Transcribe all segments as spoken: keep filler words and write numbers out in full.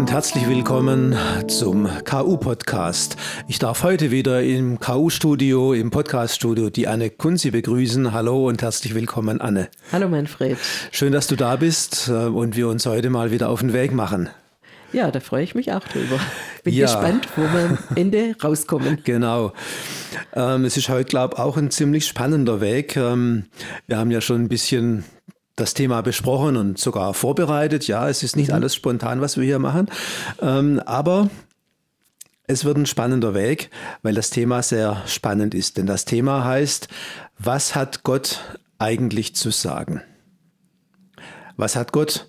und herzlich willkommen zum K U-Podcast. Ich darf heute wieder im K U-Studio, im Podcast-Studio, die Anne Kunzi begrüßen. Hallo und herzlich willkommen, Anne. Hallo, Manfred. Schön, dass du da bist und wir uns heute mal wieder auf den Weg machen. Ja, da freue ich mich auch drüber. Bin ja. gespannt, wo wir am Ende rauskommen. Genau. Ähm, es ist heute, glaube ich, auch ein ziemlich spannender Weg. Ähm, wir haben ja schon ein bisschen das Thema besprochen und sogar vorbereitet. Ja, es ist nicht mhm. alles spontan, was wir hier machen. Ähm, aber es wird ein spannender Weg, weil das Thema sehr spannend ist. Denn das Thema heißt, was hat Gott eigentlich zu sagen? Was hat Gott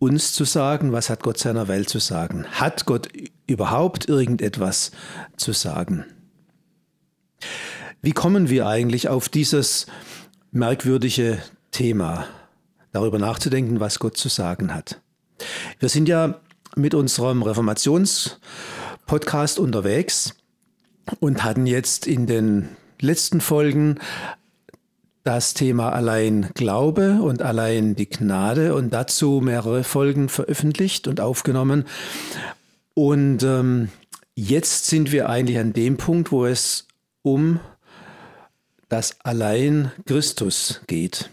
uns zu sagen, was hat Gott seiner Welt zu sagen? Hat Gott überhaupt irgendetwas zu sagen? Wie kommen wir eigentlich auf dieses merkwürdige Thema, darüber nachzudenken, was Gott zu sagen hat? Wir sind ja mit unserem Reformationspodcast unterwegs und hatten jetzt in den letzten Folgen das Thema allein Glaube und allein die Gnade und dazu mehrere Folgen veröffentlicht und aufgenommen. Und ähm, jetzt sind wir eigentlich an dem Punkt, wo es um das Allein Christus geht.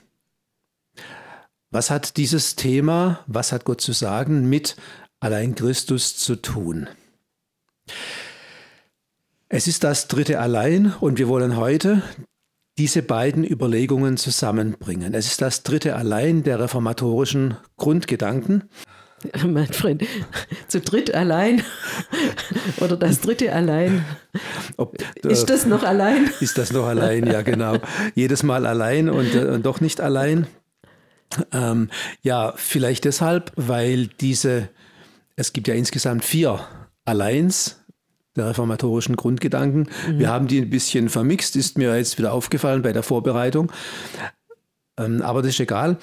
Was hat dieses Thema, was hat Gott zu sagen, mit Allein Christus zu tun? Es ist das dritte Allein und wir wollen heute diese beiden Überlegungen zusammenbringen. Es ist das dritte Allein der reformatorischen Grundgedanken. Manfred, zu dritt allein oder das dritte Allein. Ob, äh, ist das noch allein? Ist das noch allein, ja genau. Jedes Mal allein und, äh, und doch nicht allein. Ähm, ja, vielleicht deshalb, weil diese, es gibt ja insgesamt vier Alleins der reformatorischen Grundgedanken. Mhm. Wir haben die ein bisschen vermixt, ist mir jetzt wieder aufgefallen bei der Vorbereitung. Ähm, aber das ist egal.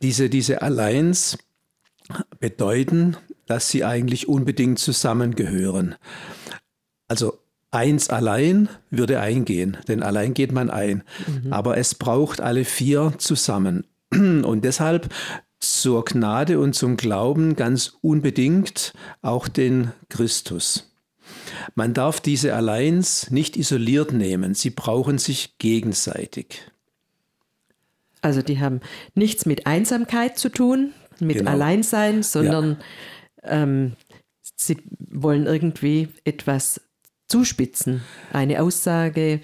Diese, diese Alleins bedeuten, dass sie eigentlich unbedingt zusammengehören. Also eins allein würde eingehen, denn allein geht man ein. Mhm. Aber es braucht alle vier zusammen. Und deshalb zur Gnade und zum Glauben ganz unbedingt auch den Christus. Man darf diese Alleins nicht isoliert nehmen. Sie brauchen sich gegenseitig. Also die haben nichts mit Einsamkeit zu tun, mit genau. Alleinsein, sondern ja. ähm, sie wollen irgendwie etwas zuspitzen, eine Aussage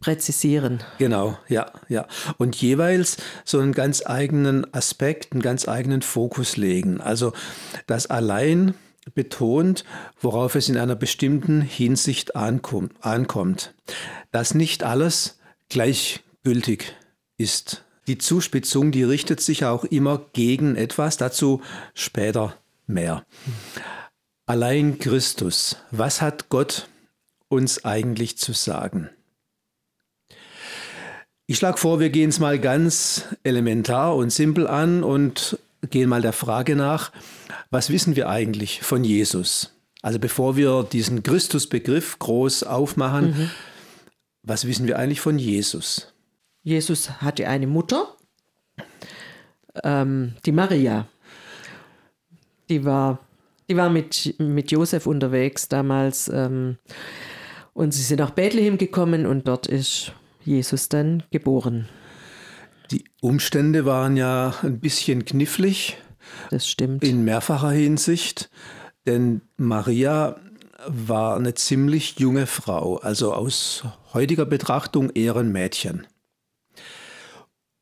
präzisieren. Genau, ja, ja. Und jeweils so einen ganz eigenen Aspekt, einen ganz eigenen Fokus legen. Also das Allein betont, worauf es in einer bestimmten Hinsicht ankommt, dass nicht alles gleichgültig ist. Die Zuspitzung, die richtet sich auch immer gegen etwas, dazu später mehr. Allein Christus, was hat Gott uns eigentlich zu sagen? Ich schlage vor, wir gehen es mal ganz elementar und simpel an und gehen mal der Frage nach, was wissen wir eigentlich von Jesus? Also bevor wir diesen Christusbegriff groß aufmachen, mhm. was wissen wir eigentlich von Jesus? Jesus hatte eine Mutter, ähm, die Maria. Die war, die war mit, mit Josef unterwegs damals ähm, und sie sind nach Bethlehem gekommen und dort ist Jesus dann geboren. Die Umstände waren ja ein bisschen knifflig. Das stimmt. In mehrfacher Hinsicht, denn Maria war eine ziemlich junge Frau, also aus heutiger Betrachtung eher ein Mädchen.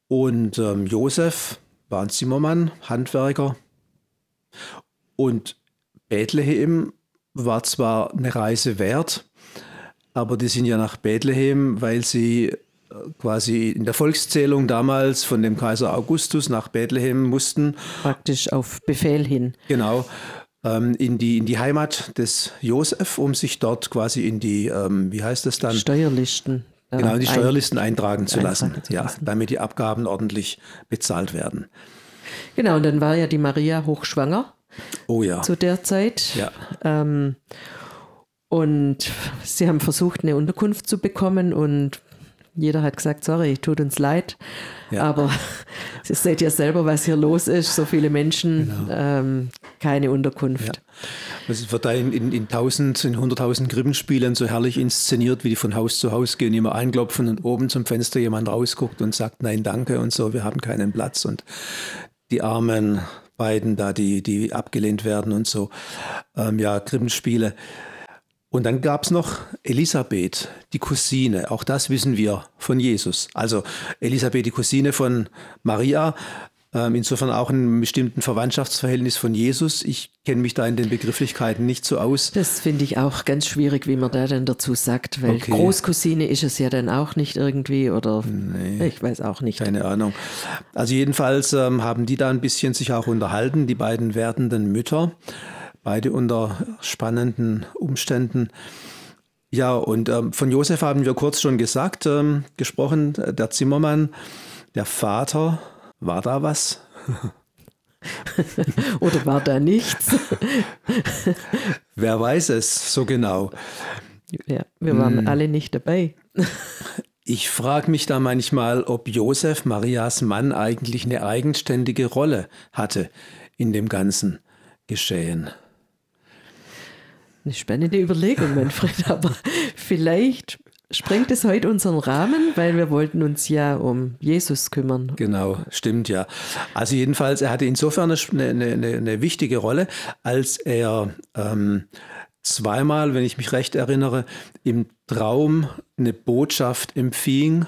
Und ähm, Josef war ein Zimmermann, Handwerker. Und Bethlehem war zwar eine Reise wert, aber die sind ja nach Bethlehem, weil sie quasi in der Volkszählung damals von dem Kaiser Augustus nach Bethlehem mussten. Praktisch auf Befehl hin. Genau, ähm, in die, in die Heimat des Josef, um sich dort quasi in die, ähm, wie heißt das dann? Steuerlisten. Äh, genau, in die Steuerlisten ein, eintragen zu eintragen lassen, zu ja, lassen. Damit die Abgaben ordentlich bezahlt werden. Genau, und dann war ja die Maria hochschwanger. Oh ja. Zu der Zeit. Ja. Ähm, und sie haben versucht, eine Unterkunft zu bekommen und jeder hat gesagt, sorry, tut uns leid, ja. aber ihr seht ja selber, was hier los ist. So viele Menschen genau. ähm, keine Unterkunft. Ja. Es wird da in, in, in tausend, in hunderttausend Krippenspielen so herrlich inszeniert, wie die von Haus zu Haus gehen, immer einklopfen und oben zum Fenster jemand rausguckt und sagt, nein, danke und so, wir haben keinen Platz und die armen beiden da, die, die abgelehnt werden und so, ähm, ja, Krippenspiele. Und dann gab es noch Elisabeth, die Cousine. Auch das wissen wir von Jesus. Also Elisabeth, die Cousine von Maria, ähm, insofern auch in einem bestimmten Verwandtschaftsverhältnis von Jesus. Ich kenne mich da in den Begrifflichkeiten nicht so aus. Das finde ich auch ganz schwierig, wie man da dann dazu sagt, weil okay. Großcousine ist es ja dann auch nicht irgendwie oder nee, ich weiß auch nicht. Keine Ahnung. Also jedenfalls ähm, haben die da ein bisschen sich auch unterhalten, die beiden werdenden Mütter. Beide unter spannenden Umständen. Ja, und ähm, von Josef haben wir kurz schon gesagt, ähm, gesprochen, der Zimmermann, der Vater, war da was? Oder war da nichts? Wer weiß es so genau? Ja, wir waren hm. alle nicht dabei. Ich frage mich da manchmal, ob Josef, Marias Mann, eigentlich eine eigenständige Rolle hatte in dem ganzen Geschehen. Eine spannende Überlegung, Manfred, aber vielleicht sprengt es heute unseren Rahmen, weil wir wollten uns ja um Jesus kümmern. Genau, stimmt ja. Also jedenfalls, er hatte insofern eine, eine, eine wichtige Rolle, als er ähm, zweimal, wenn ich mich recht erinnere, im Traum eine Botschaft empfing,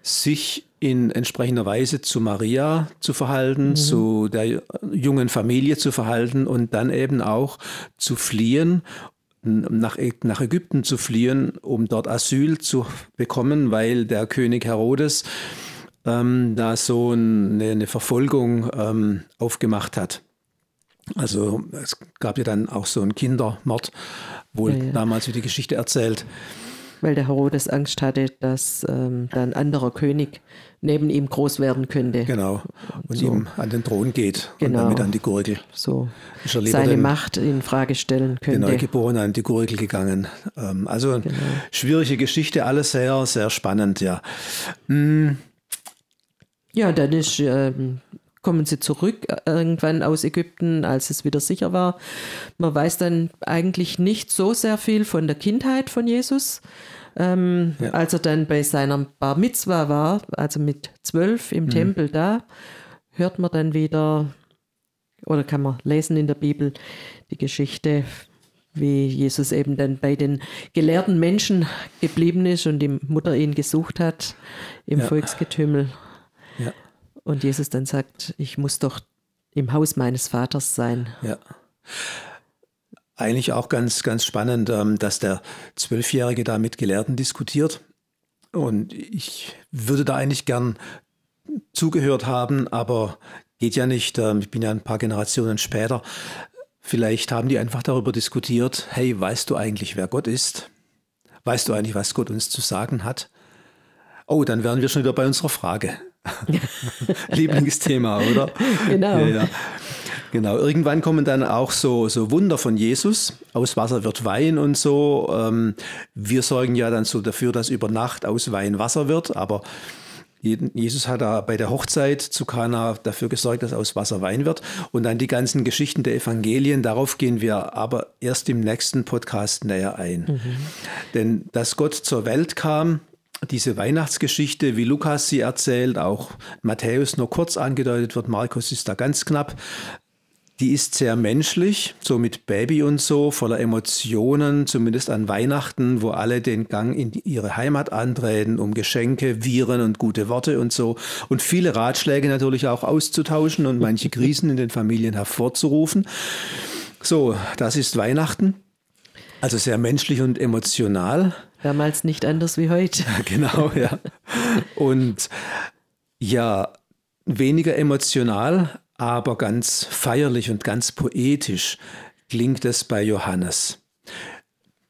sich in entsprechender Weise zu Maria zu verhalten, mhm. zu der jungen Familie zu verhalten und dann eben auch zu fliehen, nach, Ä- nach Ägypten zu fliehen, um dort Asyl zu bekommen, weil der König Herodes ähm, da so eine, eine Verfolgung ähm, aufgemacht hat. Also es gab ja dann auch so einen Kindermord, wohl ja, ja. damals wie die Geschichte erzählt. Weil der Herodes Angst hatte, dass ähm, da ein anderer König neben ihm groß werden könnte. Genau. Und so. Ihm an den Thron geht genau. und damit an die Gurgel. So. Seine Macht in Frage stellen könnte. Der Neugeborene an die Gurgel gegangen. Ähm, also genau. schwierige Geschichte, alles sehr, sehr spannend, ja. Mhm. Ja, dann ist, ähm, kommen sie zurück irgendwann aus Ägypten, als es wieder sicher war. Man weiß dann eigentlich nicht so sehr viel von der Kindheit von Jesus. Ähm, ja. Als er dann bei seiner Bar Mitzwa war, also mit zwölf im mhm. Tempel da, hört man dann wieder, oder kann man lesen in der Bibel, die Geschichte, wie Jesus eben dann bei den gelehrten Menschen geblieben ist und die Mutter ihn gesucht hat im ja. Volksgetümmel. Ja. Und Jesus dann sagt, ich muss doch im Haus meines Vaters sein. Ja. Eigentlich auch ganz, ganz spannend, dass der Zwölfjährige da mit Gelehrten diskutiert. Und ich würde da eigentlich gern zugehört haben, aber geht ja nicht. Ich bin ja ein paar Generationen später. Vielleicht haben die einfach darüber diskutiert, hey, weißt du eigentlich, wer Gott ist? Weißt du eigentlich, was Gott uns zu sagen hat? Oh, dann wären wir schon wieder bei unserer Frage. Lieblingsthema, oder? Genau. Ja, ja. Genau. Irgendwann kommen dann auch so, so Wunder von Jesus. Aus Wasser wird Wein und so. Ähm, wir sorgen ja dann so dafür, dass über Nacht aus Wein Wasser wird. Aber Jesus hat da bei der Hochzeit zu Kana dafür gesorgt, dass aus Wasser Wein wird. Und dann die ganzen Geschichten der Evangelien, darauf gehen wir aber erst im nächsten Podcast näher ein. Mhm. Denn dass Gott zur Welt kam, diese Weihnachtsgeschichte, wie Lukas sie erzählt, auch Matthäus nur kurz angedeutet wird, Markus ist da ganz knapp, die ist sehr menschlich, so mit Baby und so, voller Emotionen, zumindest an Weihnachten, wo alle den Gang in ihre Heimat antreten, um Geschenke, Viren und gute Worte und so. Und viele Ratschläge natürlich auch auszutauschen und manche Krisen in den Familien hervorzurufen. So, das ist Weihnachten. Also sehr menschlich und emotional. Damals nicht anders wie heute. Genau, ja. Und ja, weniger emotional, aber ganz feierlich und ganz poetisch klingt es bei Johannes.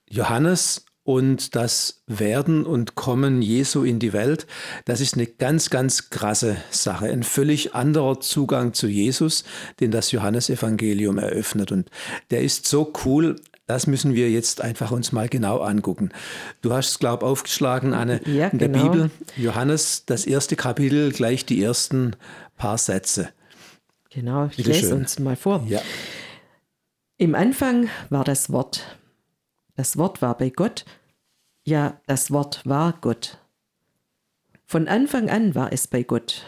Johannes und das Werden und Kommen Jesu in die Welt, das ist eine ganz, ganz krasse Sache. Ein völlig anderer Zugang zu Jesus, den das Johannesevangelium eröffnet. Und der ist so cool. Das müssen wir jetzt einfach uns mal genau angucken. Du hast es, glaube ich, aufgeschlagen, Anne, ja, in der genau. Bibel. Johannes, das erste Kapitel, gleich die ersten paar Sätze. Genau, ich Bitte lese schön. uns mal vor. Ja. Im Anfang war das Wort. Das Wort war bei Gott. Ja, das Wort war Gott. Von Anfang an war es bei Gott.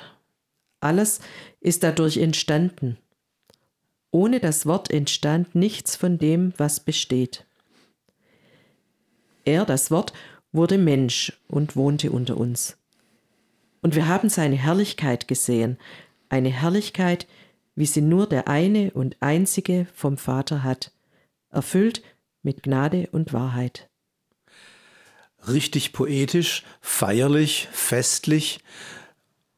Alles ist dadurch entstanden. Ohne das Wort entstand nichts von dem, was besteht. Er, das Wort, wurde Mensch und wohnte unter uns. Und wir haben seine Herrlichkeit gesehen, eine Herrlichkeit, wie sie nur der eine und einzige vom Vater hat, erfüllt mit Gnade und Wahrheit. Richtig poetisch, feierlich, festlich,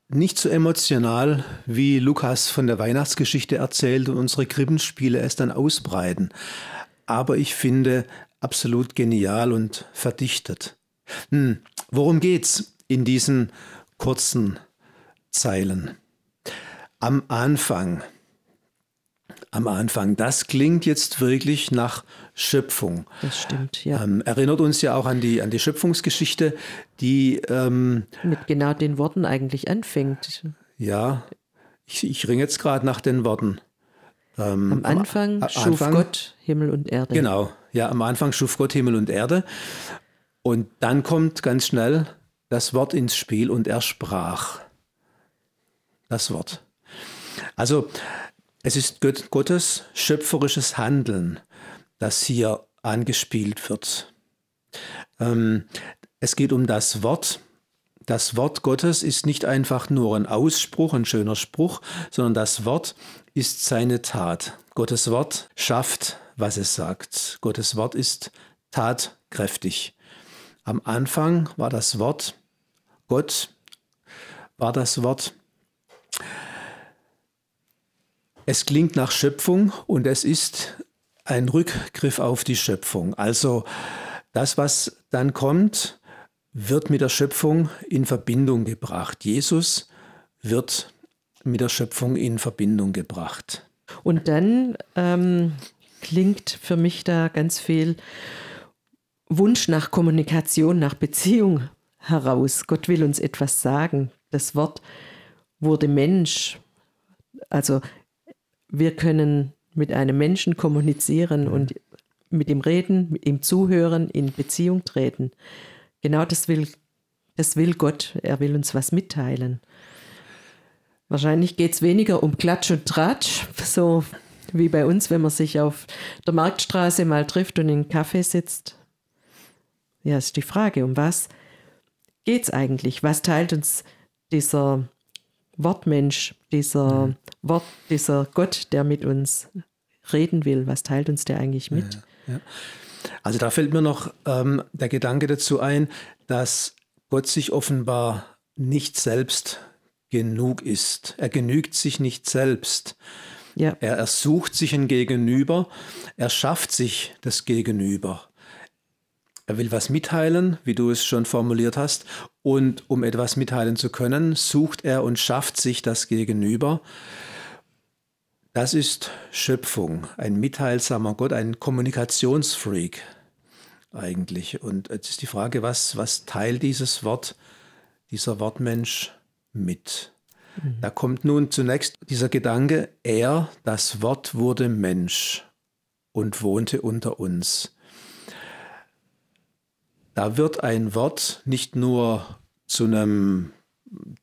nicht so emotional, wie Lukas von der Weihnachtsgeschichte erzählt und unsere Krippenspiele es dann ausbreiten. Aber ich finde, absolut genial und verdichtet. Hm, worum geht's in diesen kurzen Zeilen? Am Anfang. Am Anfang. Das klingt jetzt wirklich nach Schöpfung. Das stimmt, ja. Ähm, erinnert uns ja auch an die, an die Schöpfungsgeschichte, die ähm, mit genau den Worten eigentlich anfängt. Ja, ich, ich ringe jetzt gerade nach den Worten. Ähm, am Anfang am, am schuf Anfang, Gott Himmel und Erde. Genau, ja, am Anfang schuf Gott Himmel und Erde. Und dann kommt ganz schnell das Wort ins Spiel und er sprach. Das Wort. Also es ist Gott, Gottes schöpferisches Handeln, das hier angespielt wird. Ähm, es geht um das Wort. Das Wort Gottes ist nicht einfach nur ein Ausspruch, ein schöner Spruch, sondern das Wort ist seine Tat. Gottes Wort schafft, was es sagt. Gottes Wort ist tatkräftig. Am Anfang war das Wort, Gott war das Wort. Es klingt nach Schöpfung und es ist ein Rückgriff auf die Schöpfung. Also das, was dann kommt, wird mit der Schöpfung in Verbindung gebracht. Jesus wird mit der Schöpfung in Verbindung gebracht. Und dann ähm, klingt für mich da ganz viel Wunsch nach Kommunikation, nach Beziehung heraus. Gott will uns etwas sagen. Das Wort wurde Mensch. Also wir können mit einem Menschen kommunizieren und mit ihm reden, mit ihm zuhören, in Beziehung treten. Genau das will, das will Gott. Er will uns was mitteilen. Wahrscheinlich geht es weniger um Klatsch und Tratsch, so wie bei uns, wenn man sich auf der Marktstraße mal trifft und in einen Kaffee sitzt. Ja, ist die Frage, um was geht es eigentlich? Was teilt uns dieser Wortmensch, dieser ja. Wort, dieser Gott, der mit uns reden will? Was teilt uns der eigentlich mit? Ja, ja. Also da fällt mir noch ähm, der Gedanke dazu ein, dass Gott sich offenbar nicht selbst genug ist. Er genügt sich nicht selbst. Ja. Er ersucht sich ein Gegenüber. Er schafft sich das Gegenüber. Er will was mitteilen, wie du es schon formuliert hast. Und um etwas mitteilen zu können, sucht er und schafft sich das Gegenüber. Das ist Schöpfung, ein mitteilsamer Gott, ein Kommunikationsfreak eigentlich. Und jetzt ist die Frage, was, was teilt dieses Wort, dieser Wortmensch mit? Mhm. Da kommt nun zunächst dieser Gedanke, er, das Wort wurde Mensch und wohnte unter uns. Da wird ein Wort nicht nur zu einem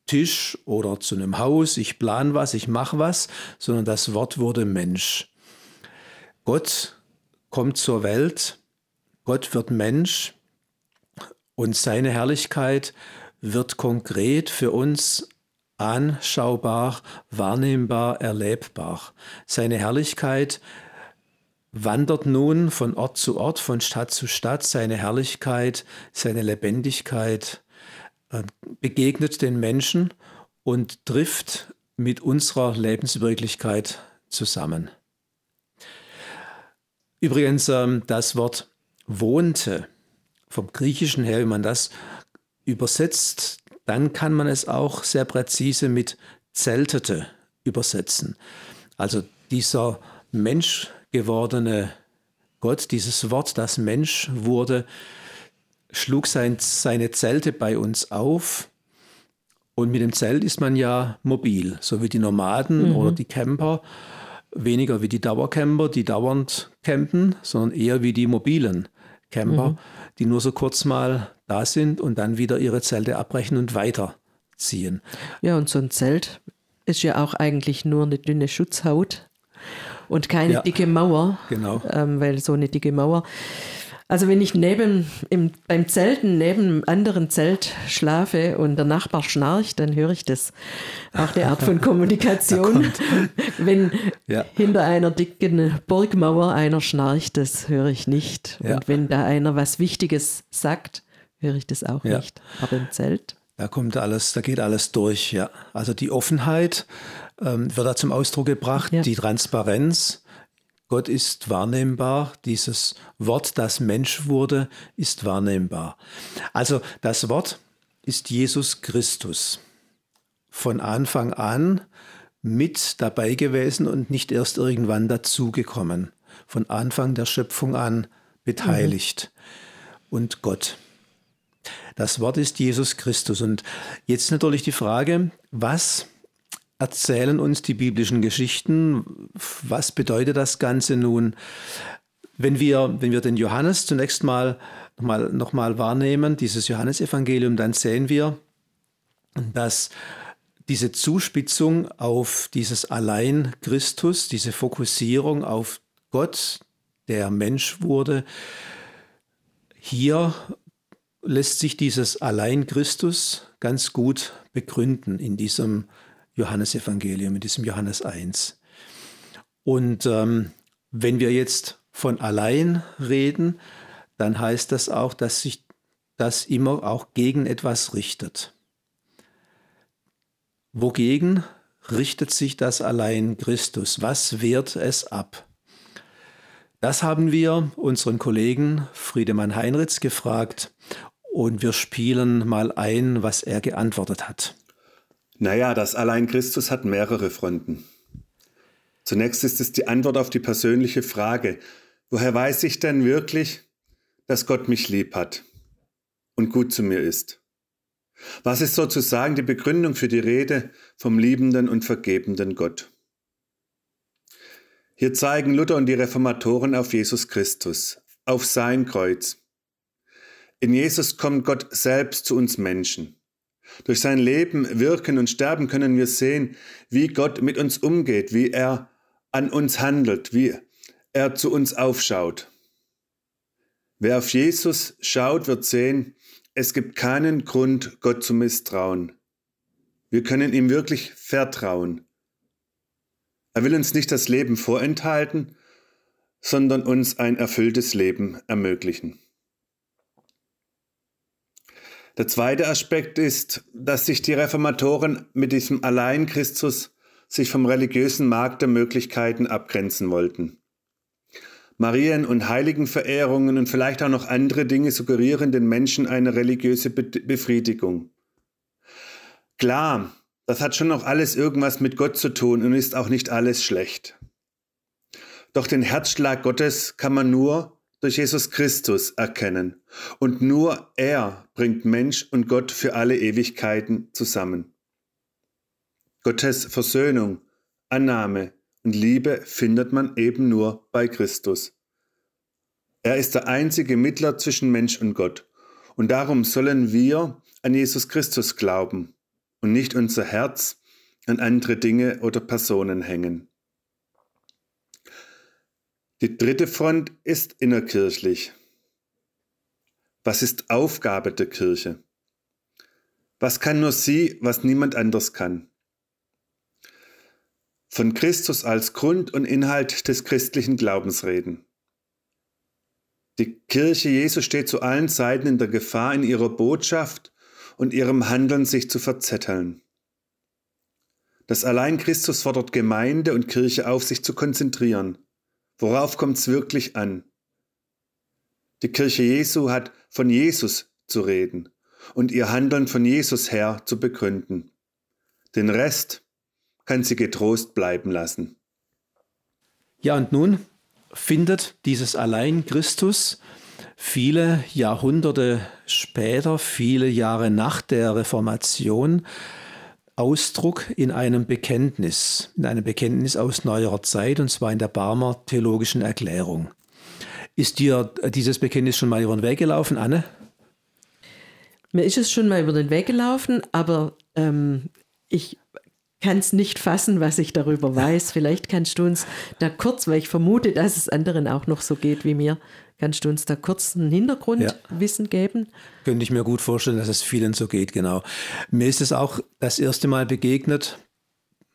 Tisch oder zu einem Haus, ich plan was, ich mache was, sondern das Wort wurde Mensch. Gott kommt zur Welt, Gott wird Mensch und seine Herrlichkeit wird konkret für uns anschaubar, wahrnehmbar, erlebbar. Seine Herrlichkeit wandert nun von Ort zu Ort, von Stadt zu Stadt, seine Herrlichkeit, seine Lebendigkeit begegnet den Menschen und trifft mit unserer Lebenswirklichkeit zusammen. Übrigens, das Wort wohnte, vom Griechischen her, wenn man das übersetzt, dann kann man es auch sehr präzise mit zeltete übersetzen. Also dieser Mensch gewordene Gott, dieses Wort, das Mensch wurde, schlug sein, seine Zelte bei uns auf und mit dem Zelt ist man ja mobil, so wie die Nomaden mhm. oder die Camper weniger wie die Dauercamper, die dauernd campen, sondern eher wie die mobilen Camper, mhm. die nur so kurz mal da sind und dann wieder ihre Zelte abbrechen und weiterziehen. Ja, und so ein Zelt ist ja auch eigentlich nur eine dünne Schutzhaut und keine ja, dicke Mauer, genau. ähm, weil so eine dicke Mauer... Also wenn ich neben im, beim Zelten neben einem anderen Zelt schlafe und der Nachbar schnarcht, dann höre ich das. Auch die Art von Kommunikation. Wenn ja. hinter einer dicken Burgmauer einer schnarcht, das höre ich nicht. Ja. Und wenn da einer was Wichtiges sagt, höre ich das auch ja. nicht. Aber im Zelt. Da kommt alles, da geht alles durch, ja. Also die Offenheit ähm, wird da zum Ausdruck gebracht, ja. die Transparenz. Gott ist wahrnehmbar, dieses Wort, das Mensch wurde, ist wahrnehmbar. Also das Wort ist Jesus Christus. Von Anfang an mit dabei gewesen und nicht erst irgendwann dazugekommen. Von Anfang der Schöpfung an beteiligt. Mhm. Und Gott. Das Wort ist Jesus Christus. Und jetzt natürlich die Frage, was erzählen uns die biblischen Geschichten? Was bedeutet das Ganze nun? Wenn wir, wenn wir den Johannes zunächst mal noch mal, noch mal wahrnehmen, dieses Johannesevangelium, dann sehen wir, dass diese Zuspitzung auf dieses Allein Christus, diese Fokussierung auf Gott, der Mensch wurde, hier lässt sich dieses Allein Christus ganz gut begründen in diesem Johannesevangelium, in diesem Johannes eins. Und ähm, wenn wir jetzt von allein reden, dann heißt das auch, dass sich das immer auch gegen etwas richtet. Wogegen richtet sich das Allein Christus? Was wehrt es ab? Das haben wir unseren Kollegen Friedemann Heinritz gefragt und wir spielen mal ein, was er geantwortet hat. Naja, das Allein Christus hat mehrere Fronten. Zunächst ist es die Antwort auf die persönliche Frage, woher weiß ich denn wirklich, dass Gott mich lieb hat und gut zu mir ist? Was ist sozusagen die Begründung für die Rede vom liebenden und vergebenden Gott? Hier zeigen Luther und die Reformatoren auf Jesus Christus, auf sein Kreuz. In Jesus kommt Gott selbst zu uns Menschen. Durch sein Leben, Wirken und Sterben können wir sehen, wie Gott mit uns umgeht, wie er an uns handelt, wie er zu uns aufschaut. Wer auf Jesus schaut, wird sehen, es gibt keinen Grund, Gott zu misstrauen. Wir können ihm wirklich vertrauen. Er will uns nicht das Leben vorenthalten, sondern uns ein erfülltes Leben ermöglichen. Der zweite Aspekt ist, dass sich die Reformatoren mit diesem Allein Christus sich vom religiösen Markt der Möglichkeiten abgrenzen wollten. Marien- und Heiligenverehrungen und vielleicht auch noch andere Dinge suggerieren den Menschen eine religiöse Be- Befriedigung. Klar, das hat schon noch alles irgendwas mit Gott zu tun und ist auch nicht alles schlecht. Doch den Herzschlag Gottes kann man nur durch Jesus Christus erkennen. Und nur er bringt Mensch und Gott für alle Ewigkeiten zusammen. Gottes Versöhnung, Annahme und Liebe findet man eben nur bei Christus. Er ist der einzige Mittler zwischen Mensch und Gott. Und darum sollen wir an Jesus Christus glauben und nicht unser Herz an andere Dinge oder Personen hängen. Die dritte Front ist innerkirchlich. Was ist Aufgabe der Kirche? Was kann nur sie, was niemand anders kann? Von Christus als Grund und Inhalt des christlichen Glaubens reden. Die Kirche Jesu steht zu allen Zeiten in der Gefahr, in ihrer Botschaft und ihrem Handeln sich zu verzetteln. Das Allein Christus fordert Gemeinde und Kirche auf, sich zu konzentrieren. Worauf kommt es wirklich an? Die Kirche Jesu hat von Jesus zu reden und ihr Handeln von Jesus her zu begründen. Den Rest kann sie getrost bleiben lassen. Ja, und nun findet dieses Allein Christus viele Jahrhunderte später, viele Jahre nach der Reformation, Ausdruck in einem Bekenntnis, in einem Bekenntnis aus neuerer Zeit, und zwar in der Barmer Theologischen Erklärung. Ist dir dieses Bekenntnis schon mal über den Weg gelaufen, Anne? Mir ist es schon mal über den Weg gelaufen, aber ähm, ich kann es nicht fassen, was ich darüber weiß. Vielleicht kannst du uns da kurz, weil ich vermute, dass es anderen auch noch so geht wie mir, kannst du uns da kurz ein Hintergrundwissen ja. geben? Könnte ich mir gut vorstellen, dass es vielen so geht, genau. Mir ist es auch das erste Mal begegnet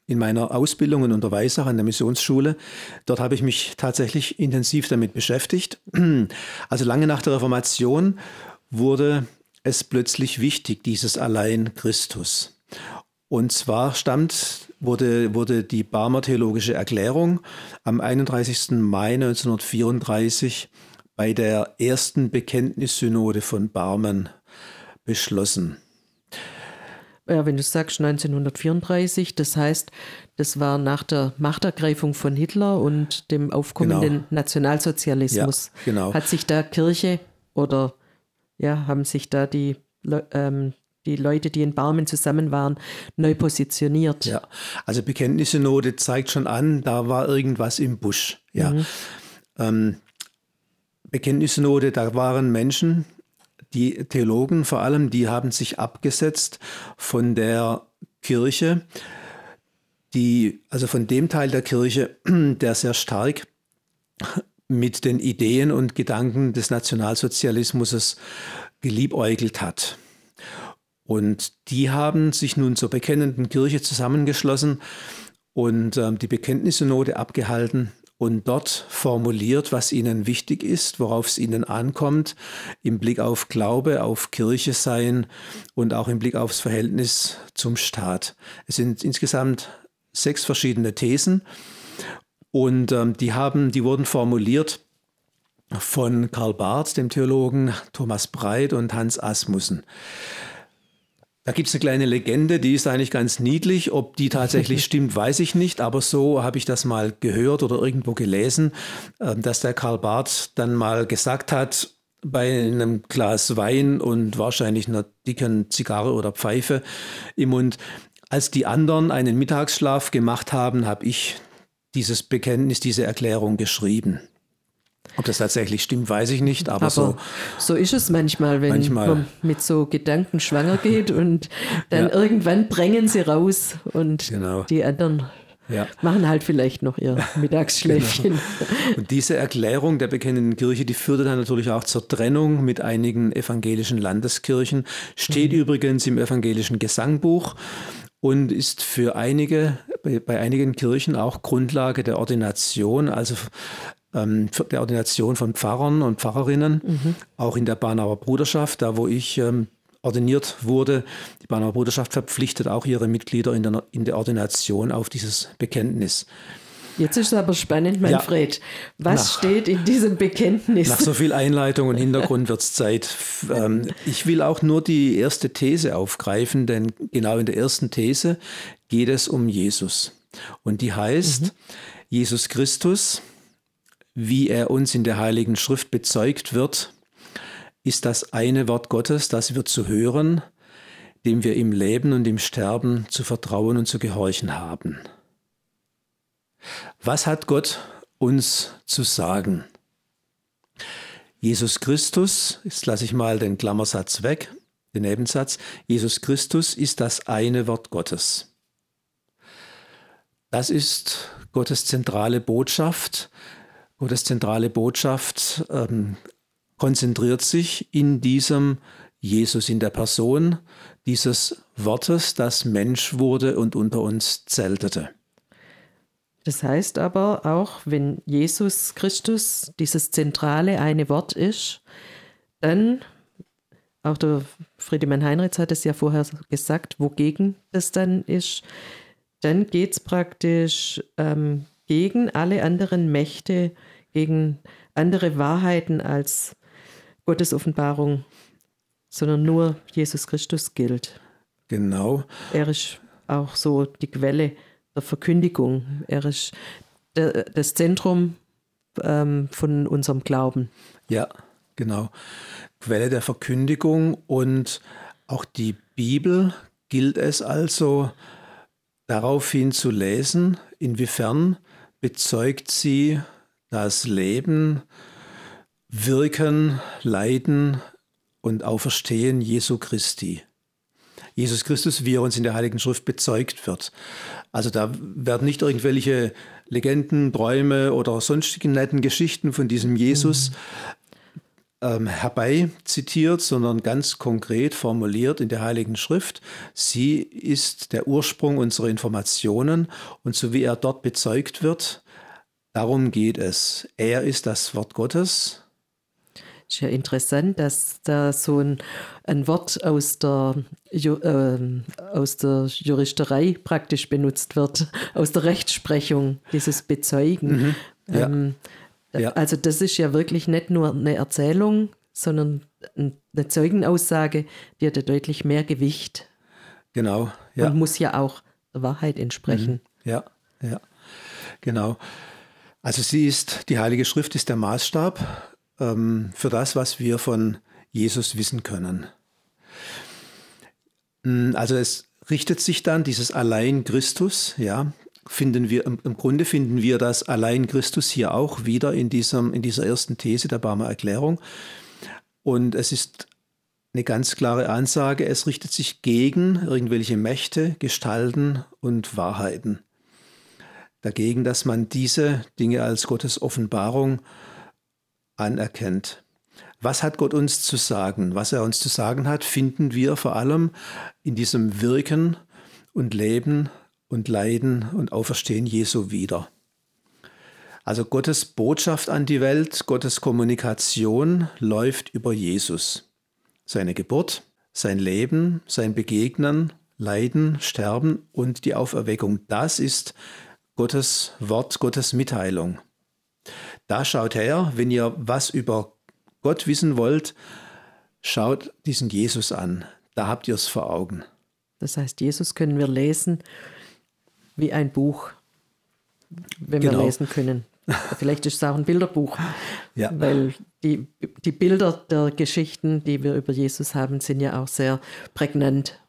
in meiner Ausbildung in Unterweisach an der Missionsschule. Dort habe ich mich tatsächlich intensiv damit beschäftigt. Also lange nach der Reformation wurde es plötzlich wichtig, dieses Allein Christus. Und zwar stammt, wurde, wurde die Barmer Theologische Erklärung am einunddreißigsten Mai neunzehnhundertvierunddreißig bei der ersten Bekenntnissynode von Barmen beschlossen. Ja, wenn du sagst neunzehnhundertvierunddreißig, das heißt, das war nach der Machtergreifung von Hitler und dem aufkommenden genau. Nationalsozialismus. Ja, genau. Hat sich da Kirche oder Ja, haben sich da die, ähm, die Leute, die in Barmen zusammen waren, neu positioniert. Ja, also Bekenntnissynode zeigt schon an, da war irgendwas im Busch. Ja. Mhm. Ähm, Bekenntnissynode, da waren Menschen, die Theologen vor allem, die haben sich abgesetzt von der Kirche, die, also von dem Teil der Kirche, der sehr stark mit den Ideen und Gedanken des Nationalsozialismus geliebäugelt hat. Und die haben sich nun zur bekennenden Kirche zusammengeschlossen und äh, die Bekenntnissynode abgehalten und dort formuliert, was ihnen wichtig ist, worauf es ihnen ankommt, im Blick auf Glaube, auf Kirche sein und auch im Blick aufs Verhältnis zum Staat. Es sind insgesamt sechs verschiedene Thesen. Und ähm, die, haben, die wurden formuliert von Karl Barth, dem Theologen, Thomas Breit und Hans Asmussen. Da gibt es eine kleine Legende, die ist eigentlich ganz niedlich. Ob die tatsächlich stimmt, weiß ich nicht. Aber so habe ich das mal gehört oder irgendwo gelesen, äh, dass der Karl Barth dann mal gesagt hat, bei einem Glas Wein und wahrscheinlich einer dicken Zigarre oder Pfeife im Mund: Als die anderen einen Mittagsschlaf gemacht haben, habe ich dieses Bekenntnis, diese Erklärung geschrieben. Ob das tatsächlich stimmt, weiß ich nicht, aber, aber so. So ist es manchmal, wenn manchmal. man mit so Gedanken schwanger geht und dann ja. irgendwann drängen sie raus und genau. die anderen ja. machen halt vielleicht noch ihr Mittagsschläfchen. Genau. Und diese Erklärung der bekennenden Kirche, die führte dann natürlich auch zur Trennung mit einigen evangelischen Landeskirchen, steht mhm. übrigens im evangelischen Gesangbuch und ist für einige, bei, bei einigen Kirchen auch Grundlage der Ordination, also ähm, der Ordination von Pfarrern und Pfarrerinnen, mhm. auch in der Banauer Bruderschaft, da wo ich ähm, ordiniert wurde. Die Banauer Bruderschaft verpflichtet auch ihre Mitglieder in der, in der Ordination auf dieses Bekenntnis. Jetzt ist es aber spannend, Manfred. Ja. Was nach, steht in diesem Bekenntnis? Nach so viel Einleitung und Hintergrund wird es Zeit. Ähm, ich will auch nur die erste These aufgreifen, denn genau in der ersten These geht es um Jesus. Und die heißt, mhm. Jesus Christus, wie er uns in der Heiligen Schrift bezeugt wird, ist das eine Wort Gottes, das wir zu hören, dem wir im Leben und im Sterben zu vertrauen und zu gehorchen haben. Was hat Gott uns zu sagen? Jesus Christus, jetzt lasse ich mal den Klammersatz weg, den Nebensatz, Jesus Christus ist das eine Wort Gottes. Das ist Gottes zentrale Botschaft. Gottes zentrale Botschaft ähm, konzentriert sich in diesem Jesus, in der Person dieses Wortes, das Mensch wurde und unter uns zeltete. Das heißt aber auch, wenn Jesus Christus dieses zentrale eine Wort ist, dann, auch der Friedemann Heinritz hat es ja vorher gesagt, wogegen das dann ist, dann geht es praktisch ähm, gegen alle anderen Mächte, gegen andere Wahrheiten als Gottes Offenbarung, sondern nur Jesus Christus gilt. Genau. Er ist auch so die Quelle der Verkündigung. Er ist de, das Zentrum ähm, von unserem Glauben. Ja, genau. Quelle der Verkündigung, und auch die Bibel gilt es also, daraufhin zu lesen, inwiefern bezeugt sie das Leben, Wirken, Leiden und Auferstehen Jesu Christi. Jesus Christus, wie er uns in der Heiligen Schrift bezeugt wird. Also da werden nicht irgendwelche Legenden, Träume oder sonstige netten Geschichten von diesem Jesus ähm, herbei zitiert, sondern ganz konkret formuliert in der Heiligen Schrift. Sie ist der Ursprung unserer Informationen und so wie er dort bezeugt wird, darum geht es. Er ist das Wort Gottes. Es ist ja interessant, dass da so ein, ein Wort aus der, Ju, äh, aus der Juristerei praktisch benutzt wird, aus der Rechtsprechung, dieses Bezeugen. Mhm. Ja. Ähm, ja. Also das ist ja wirklich nicht nur eine Erzählung, sondern eine Zeugenaussage, die hat ja deutlich mehr Gewicht. Genau. Ja. Und muss ja auch der Wahrheit entsprechen. Mhm. Ja, ja, genau. Also sie ist, die Heilige Schrift ist der Maßstab für das, was wir von Jesus wissen können. Also es richtet sich dann, dieses Allein Christus, ja, finden wir, im Grunde finden wir das Allein Christus hier auch wieder in, diesem, in dieser ersten These der Barmer Erklärung. Und es ist eine ganz klare Ansage, es richtet sich gegen irgendwelche Mächte, Gestalten und Wahrheiten. Dagegen, dass man diese Dinge als Gottes Offenbarung anerkennt. Was hat Gott uns zu sagen? Was er uns zu sagen hat, finden wir vor allem in diesem Wirken und Leben und Leiden und Auferstehen Jesu wieder. Also Gottes Botschaft an die Welt, Gottes Kommunikation läuft über Jesus. Seine Geburt, sein Leben, sein Begegnen, Leiden, Sterben und die Auferweckung. Das ist Gottes Wort, Gottes Mitteilung. Da schaut her, wenn ihr was über Gott wissen wollt, schaut diesen Jesus an. Da habt ihr es vor Augen. Das heißt, Jesus können wir lesen wie ein Buch, wenn genau. wir lesen können. Vielleicht ist es auch ein Bilderbuch, ja. weil die, die Bilder der Geschichten, die wir über Jesus haben, sind ja auch sehr prägnant.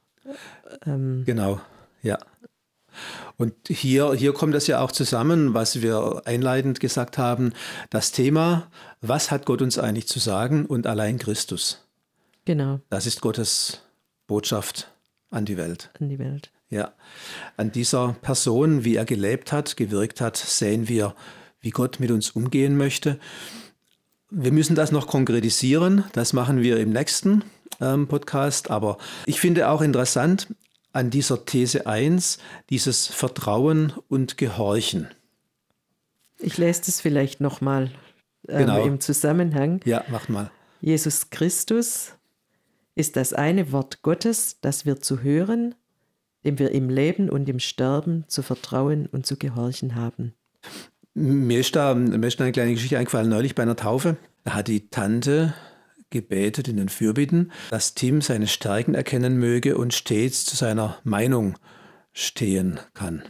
Ähm, genau, ja. Und hier, hier kommt das ja auch zusammen, was wir einleitend gesagt haben, das Thema, was hat Gott uns eigentlich zu sagen und allein Christus. Genau. Das ist Gottes Botschaft an die Welt. An die Welt. Ja. An dieser Person, wie er gelebt hat, gewirkt hat, sehen wir, wie Gott mit uns umgehen möchte. Wir müssen das noch konkretisieren, das machen wir im nächsten ähm, Podcast, aber ich finde auch interessant, an dieser These eins, dieses Vertrauen und Gehorchen. Ich lese das vielleicht nochmal äh, genau. im Zusammenhang. Ja, mach mal. Jesus Christus ist das eine Wort Gottes, das wir zu hören, dem wir im Leben und im Sterben zu vertrauen und zu gehorchen haben. Mir ist da, mir ist da eine kleine Geschichte eingefallen, neulich bei einer Taufe. Da hat die Tante gebetet in den Fürbitten, dass Tim seine Stärken erkennen möge und stets zu seiner Meinung stehen kann.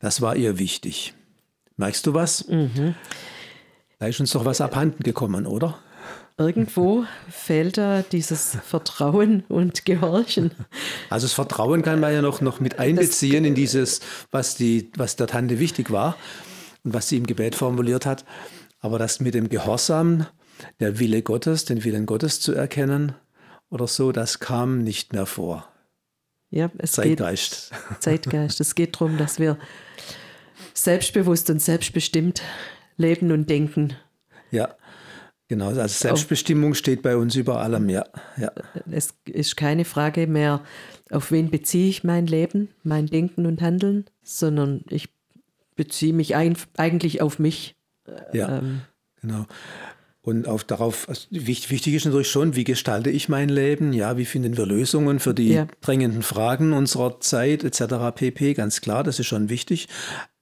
Das war ihr wichtig. Merkst du was? Mhm. Da ist uns doch was abhanden gekommen, oder? Irgendwo fehlt da dieses Vertrauen und Gehorchen. Also das Vertrauen kann man ja noch, noch mit einbeziehen das, in dieses, was, die, was der Tante wichtig war und was sie im Gebet formuliert hat. Aber das mit dem Gehorsam, der Wille Gottes, den Willen Gottes zu erkennen oder so, das kam nicht mehr vor. Ja, es Zeitgeist. Geht, Zeitgeist. Es geht darum, dass wir selbstbewusst und selbstbestimmt leben und denken. Ja, genau. Also Selbstbestimmung steht bei uns über allem, ja. ja. Es ist keine Frage mehr, auf wen beziehe ich mein Leben, mein Denken und Handeln, sondern ich beziehe mich ein, eigentlich auf mich. Ja, ähm, genau. Und auf darauf, also wichtig ist natürlich schon, wie gestalte ich mein Leben, ja, wie finden wir Lösungen für die ja. drängenden Fragen unserer Zeit et cetera pp. Ganz klar, das ist schon wichtig.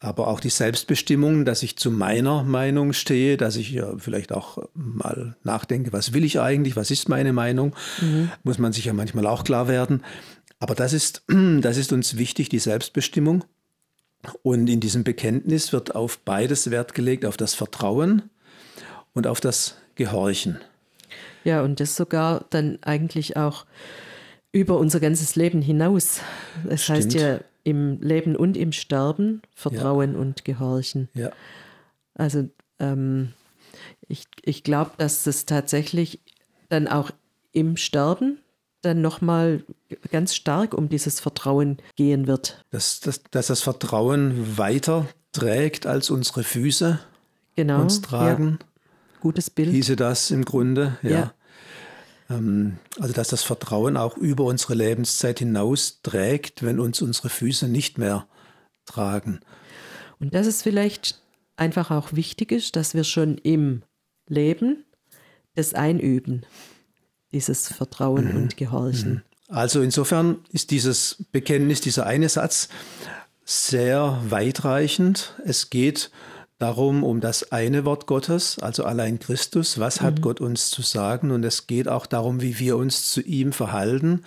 Aber auch die Selbstbestimmung, dass ich zu meiner Meinung stehe, dass ich ja, vielleicht auch mal nachdenke, was will ich eigentlich, was ist meine Meinung, mhm. muss man sich ja manchmal auch klar werden. Aber das ist, das ist uns wichtig, die Selbstbestimmung. Und in diesem Bekenntnis wird auf beides Wert gelegt, auf das Vertrauen und auf das Gehorchen. Ja, und das sogar dann eigentlich auch über unser ganzes Leben hinaus. Das Stimmt. heißt ja im Leben und im Sterben Vertrauen ja. und Gehorchen. Ja. Also ähm, ich, ich glaube, dass das tatsächlich dann auch im Sterben dann nochmal ganz stark um dieses Vertrauen gehen wird. Dass, dass, dass das Vertrauen weiter trägt als unsere Füße genau, uns tragen. Ja. Gutes Bild. Hieße das im Grunde, ja. ja. Also dass das Vertrauen auch über unsere Lebenszeit hinaus trägt, wenn uns unsere Füße nicht mehr tragen. Und dass es vielleicht einfach auch wichtig ist, dass wir schon im Leben das einüben, dieses Vertrauen mhm. und Gehorchen. Also insofern ist dieses Bekenntnis, dieser eine Satz, sehr weitreichend. Es geht darum, um das eine Wort Gottes, also allein Christus, was hat mhm. Gott uns zu sagen? Und es geht auch darum, wie wir uns zu ihm verhalten,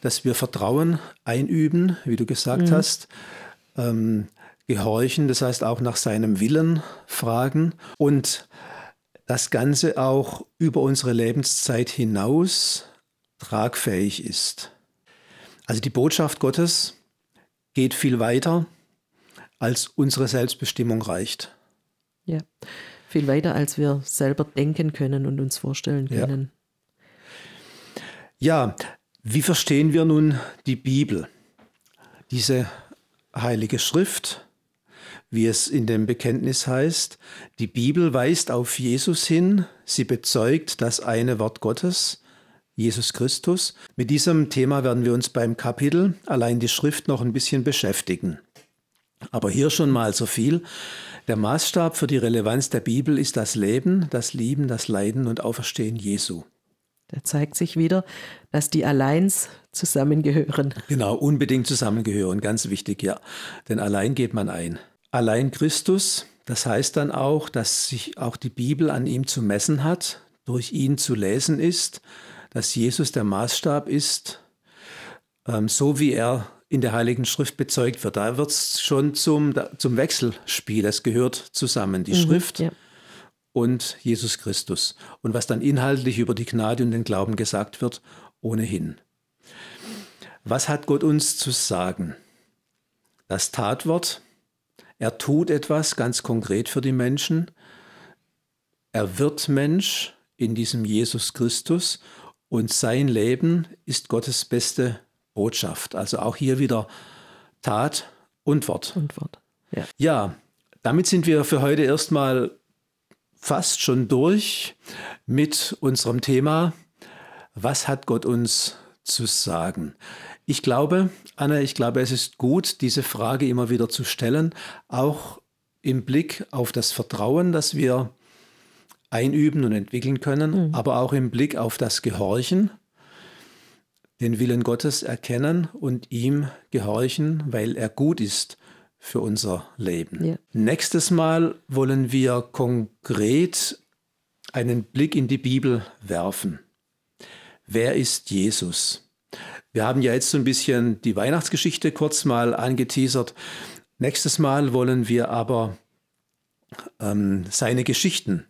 dass wir Vertrauen einüben, wie du gesagt mhm. hast, ähm, gehorchen, das heißt auch nach seinem Willen fragen und das Ganze auch über unsere Lebenszeit hinaus tragfähig ist. Also die Botschaft Gottes geht viel weiter, als unsere Selbstbestimmung reicht. Ja, viel weiter, als wir selber denken können und uns vorstellen können. Ja, ja, wie verstehen wir nun die Bibel, diese Heilige Schrift, wie es in dem Bekenntnis heißt? Die Bibel weist auf Jesus hin, sie bezeugt das eine Wort Gottes, Jesus Christus. Mit diesem Thema werden wir uns beim Kapitel Allein die Schrift noch ein bisschen beschäftigen. Aber hier schon mal so viel. Der Maßstab für die Relevanz der Bibel ist das Leben, das Lieben, das Leiden und Auferstehen Jesu. Da zeigt sich wieder, dass die Alleins zusammengehören. Genau, unbedingt zusammengehören, ganz wichtig, ja. Denn allein geht man ein. Allein Christus, das heißt dann auch, dass sich auch die Bibel an ihm zu messen hat, durch ihn zu lesen ist, dass Jesus der Maßstab ist, ähm, so wie er in der Heiligen Schrift bezeugt wird. Da wird es schon zum, zum Wechselspiel. Es gehört zusammen, die mhm, Schrift ja. und Jesus Christus. Und was dann inhaltlich über die Gnade und den Glauben gesagt wird, ohnehin. Was hat Gott uns zu sagen? Das Tatwort. Er tut etwas ganz konkret für die Menschen. Er wird Mensch in diesem Jesus Christus und sein Leben ist Gottes beste Botschaft. Also auch hier wieder Tat und Wort. Und Wort. Ja. ja, damit sind wir für heute erstmal fast schon durch mit unserem Thema, was hat Gott uns zu sagen? Ich glaube, Anne, ich glaube, es ist gut, diese Frage immer wieder zu stellen, auch im Blick auf das Vertrauen, das wir einüben und entwickeln können, mhm. aber auch im Blick auf das Gehorchen, den Willen Gottes erkennen und ihm gehorchen, weil er gut ist für unser Leben. Ja. Nächstes Mal wollen wir konkret einen Blick in die Bibel werfen. Wer ist Jesus? Wir haben ja jetzt so ein bisschen die Weihnachtsgeschichte kurz mal angeteasert. Nächstes Mal wollen wir aber ähm, seine Geschichten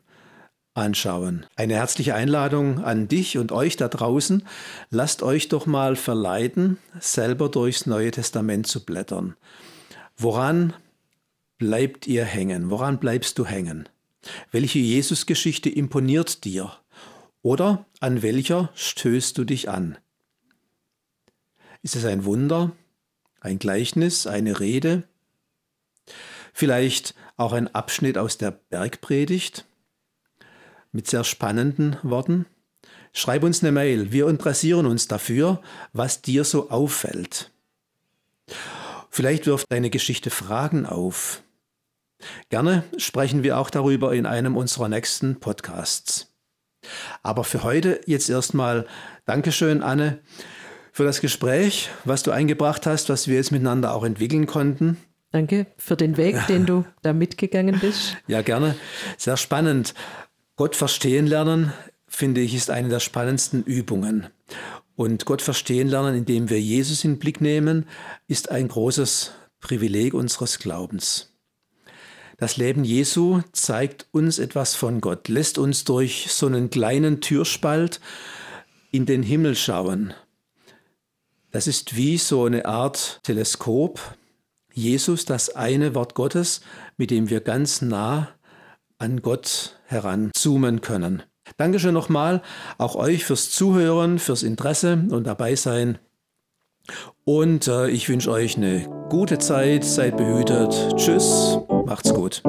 anschauen. Eine herzliche Einladung an dich und euch da draußen. Lasst euch doch mal verleiten, selber durchs Neue Testament zu blättern. Woran bleibt ihr hängen? Woran bleibst du hängen? Welche Jesusgeschichte imponiert dir? Oder an welcher stößt du dich an? Ist es ein Wunder, ein Gleichnis, eine Rede? Vielleicht auch ein Abschnitt aus der Bergpredigt? Mit sehr spannenden Worten. Schreib uns eine Mail. Wir interessieren uns dafür, was dir so auffällt. Vielleicht wirft deine Geschichte Fragen auf. Gerne sprechen wir auch darüber in einem unserer nächsten Podcasts. Aber für heute jetzt erstmal Dankeschön, Anne, für das Gespräch, was du eingebracht hast, was wir jetzt miteinander auch entwickeln konnten. Danke für den Weg, den du da mitgegangen bist. Ja, gerne. Sehr spannend. Gott verstehen lernen, finde ich, ist eine der spannendsten Übungen. Und Gott verstehen lernen, indem wir Jesus in den Blick nehmen, ist ein großes Privileg unseres Glaubens. Das Leben Jesu zeigt uns etwas von Gott, lässt uns durch so einen kleinen Türspalt in den Himmel schauen, Das ist wie so eine Art Teleskop. Jesus, das eine Wort Gottes, mit dem wir ganz nah an Gott heranzoomen können. Dankeschön nochmal, auch euch fürs Zuhören, fürs Interesse und dabei sein. Und äh, ich wünsche euch eine gute Zeit, seid behütet. Tschüss, macht's gut.